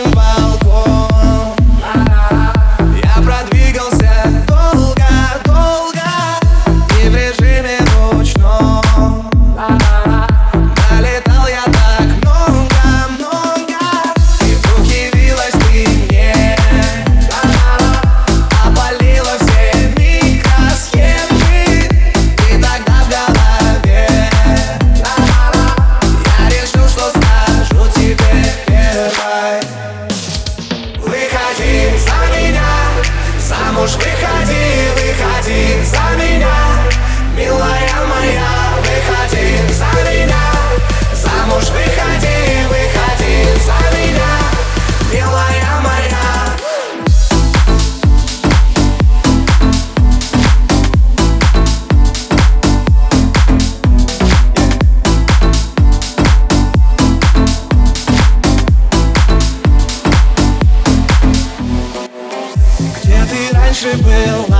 высоким балконом. Я продвигался долго-долго и в режиме ночном. Налетал я так много-много, и вдруг явилась ты мне, опалила все микросхемы. И тогда в голове я решил, что скажу тебе первой. Выходи за меня, замуж выходи, выходи за меня, милая моя. Выходи за меня, замуж выходи, выходи за меня, милая моя. Где ты раньше был?